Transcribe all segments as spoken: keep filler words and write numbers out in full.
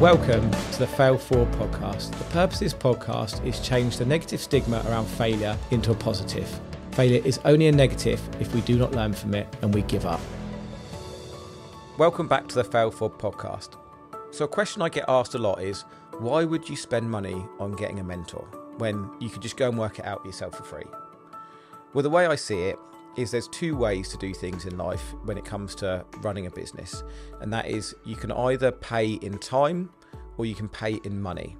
Welcome to the Fail Forward podcast. The purpose of this podcast is to change the negative stigma around failure into a positive. Failure is only a negative if we do not learn from it and we give up. Welcome back to the Fail Forward podcast. So a question I get asked a lot is, why would you spend money on getting a mentor when you could just go and work it out yourself for free? Well, the way I see it is there's two ways to do things in life when it comes to running a business. And that is you can either pay in time or you can pay in money.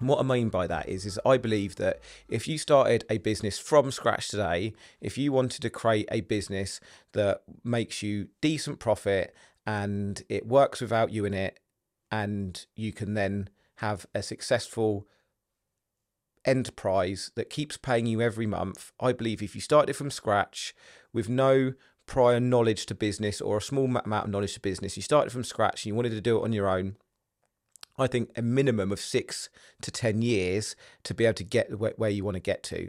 And what I mean by that is, is I believe that if you started a business from scratch today, if you wanted to create a business that makes you decent profit and it works without you in it, and you can then have a successful enterprise that keeps paying you every month, I believe if you started from scratch with no prior knowledge to business or a small amount of knowledge to business, you started from scratch and you wanted to do it on your own, I think a minimum of six to ten years to be able to get where you want to get to.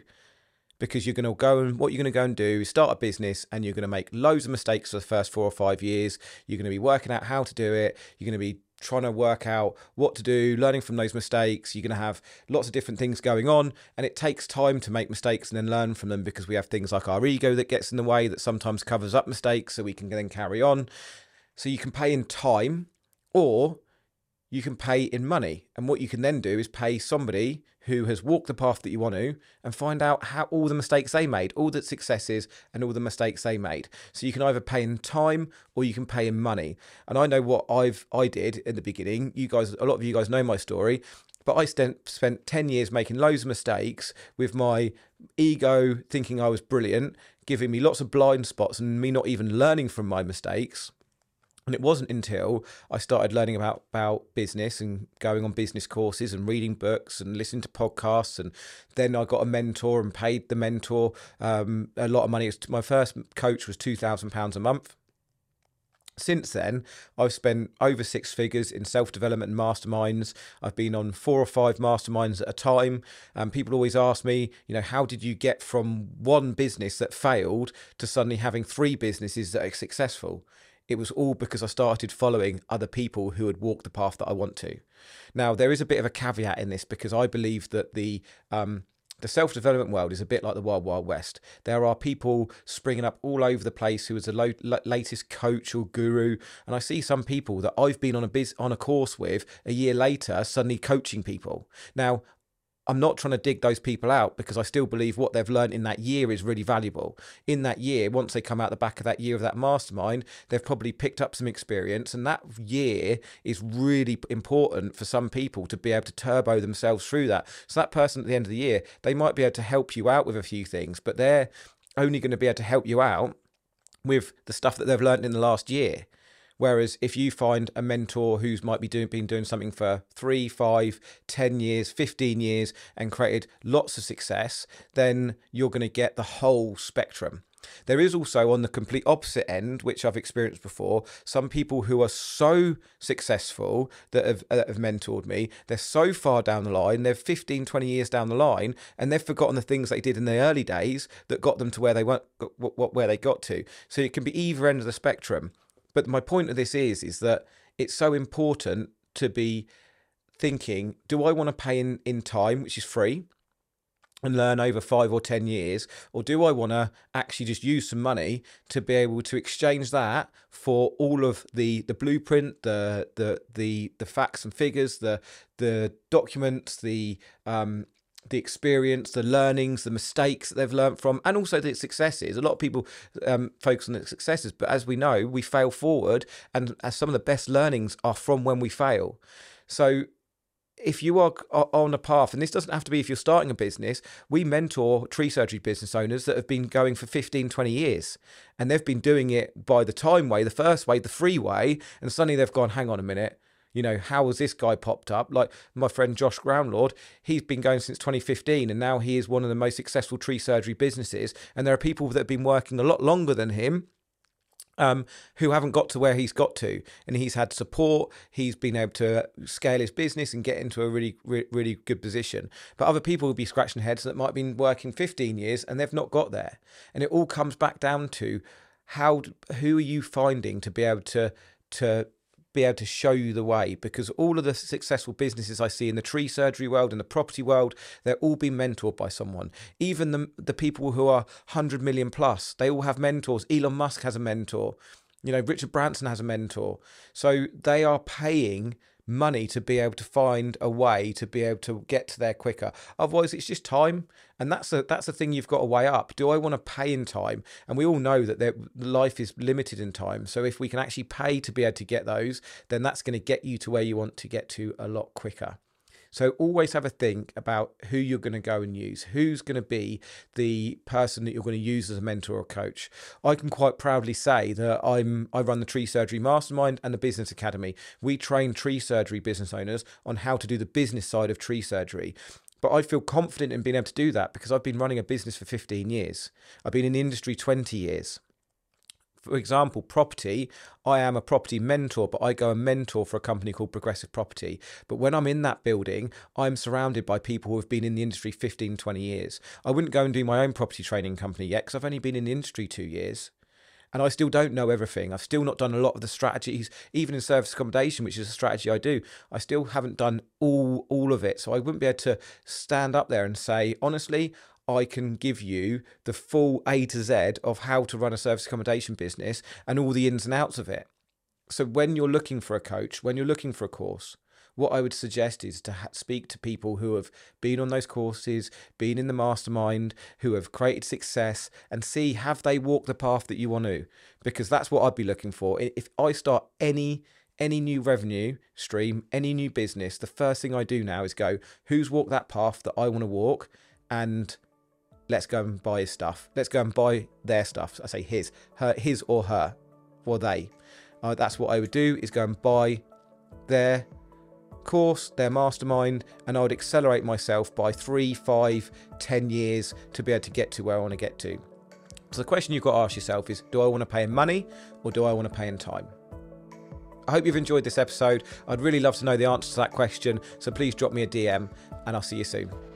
Because you're going to go and what you're going to go and do is start a business and you're going to make loads of mistakes for the first four or five years. You're going to be working out how to do it. You're going to be trying to work out what to do, learning from those mistakes. You're going to have lots of different things going on, and it takes time to make mistakes and then learn from them because we have things like our ego that gets in the way that sometimes covers up mistakes so we can then carry on. So you can pay in time or you can pay in money. And what you can then do is pay somebody who has walked the path that you want to and find out how all the mistakes they made, all the successes and all the mistakes they made. So you can either pay in time or you can pay in money. And I know what I've I did in the beginning. You guys, a lot of you guys know my story, but I spent, spent ten years making loads of mistakes with my ego thinking I was brilliant, giving me lots of blind spots and me not even learning from my mistakes. And it wasn't until I started learning about, about business and going on business courses and reading books and listening to podcasts. And then I got a mentor and paid the mentor um, a lot of money. It was, my first coach was two thousand pounds a month. Since then, I've spent over six figures in self-development masterminds. I've been on four or five masterminds at a time. And um, people always ask me, you know, how did you get from one business that failed to suddenly having three businesses that are successful? It was all because I started following other people who had walked the path that I want to. Now, there is a bit of a caveat in this because I believe that the um, the self-development world is a bit like the Wild Wild West. There are people springing up all over the place who is the lo- latest coach or guru. And I see some people that I've been on a biz- on a course with a year later suddenly coaching people. Now, I'm not trying to dig those people out because I still believe what they've learned in that year is really valuable. In that year, once they come out the back of that year of that mastermind, they've probably picked up some experience, and that year is really important for some people to be able to turbo themselves through that. So that person at the end of the year, they might be able to help you out with a few things, but they're only going to be able to help you out with the stuff that they've learned in the last year. Whereas if you find a mentor who's might be doing been doing something for three, five, ten years, fifteen years and created lots of success, then you're going to get the whole spectrum. There is also on the complete opposite end, which I've experienced before, some people who are so successful that have, that have mentored me, they're so far down the line, they're fifteen, twenty years down the line, and they've forgotten the things they did in the early days that got them to where they weren't, where they got to. So it can be either end of the spectrum. But my point of this is, is that it's so important to be thinking, do I want to pay in, in time, which is free, and learn over five or ten years? Or do I want to actually just use some money to be able to exchange that for all of the the blueprint, the the the the facts and figures, the the documents, the um the experience, the learnings, the mistakes that they've learned from, and also the successes. A lot of people um, focus on the successes, but as we know, we fail forward, and as some of the best learnings are from when we fail. So if you are on a path, and this doesn't have to be if you're starting a business, we mentor tree surgery business owners that have been going for fifteen, twenty years, and they've been doing it by the time way, the first way, the free way, and suddenly they've gone, hang on a minute, you know, how has this guy popped up? Like my friend Josh Groundlord, he's been going since twenty fifteen and now he is one of the most successful tree surgery businesses. And there are people that have been working a lot longer than him um, who haven't got to where he's got to. And he's had support. He's been able to scale his business and get into a really, re- really good position. But other people will be scratching heads that might have been working fifteen years and they've not got there. And it all comes back down to how, who are you finding to be able to, to, be able to show you the way, because all of the successful businesses I see in the tree surgery world and the property world, they're all being mentored by someone. Even the, the people who are one hundred million plus, they all have mentors. Elon Musk has a mentor. You know, Richard Branson has a mentor. So they are paying money to be able to find a way to be able to get to there quicker. Otherwise, it's just time. And that's the, that's the thing you've got to weigh up. Do I want to pay in time? And we all know that life is limited in time. So if we can actually pay to be able to get those, then that's going to get you to where you want to get to a lot quicker. So always have a think about who you're going to go and use. Who's going to be the person that you're going to use as a mentor or coach? I can quite proudly say that I'm, I run the Tree Surgery Mastermind and the Business Academy. We train tree surgery business owners on how to do the business side of tree surgery. But I feel confident in being able to do that because I've been running a business for fifteen years. I've been in the industry twenty years. For example, property, I am a property mentor, but I go and mentor for a company called Progressive Property. But when I'm in that building, I'm surrounded by people who have been in the industry fifteen, twenty years. I wouldn't go and do my own property training company yet because I've only been in the industry two years. And I still don't know everything. I've still not done a lot of the strategies, even in service accommodation, which is a strategy I do. I still haven't done all, all of it. So I wouldn't be able to stand up there and say, honestly, I can give you the full A to Z of how to run a service accommodation business and all the ins and outs of it. So when you're looking for a coach, when you're looking for a course, what I would suggest is to speak to people who have been on those courses, been in the mastermind, who have created success, and see, have they walked the path that you want to? Because that's what I'd be looking for. If I start any any new revenue stream, any new business, the first thing I do now is go, who's walked that path that I want to walk? And let's go and buy his stuff. Let's go and buy their stuff. I say his, her, his or her, or they. Uh, that's what I would do, is go and buy their course, their mastermind, and I would accelerate myself by three, five, ten years to be able to get to where I want to get to. So the question you've got to ask yourself is, do I want to pay in money or do I want to pay in time? I hope you've enjoyed this episode. I'd really love to know the answer to that question. So please drop me a D M and I'll see you soon.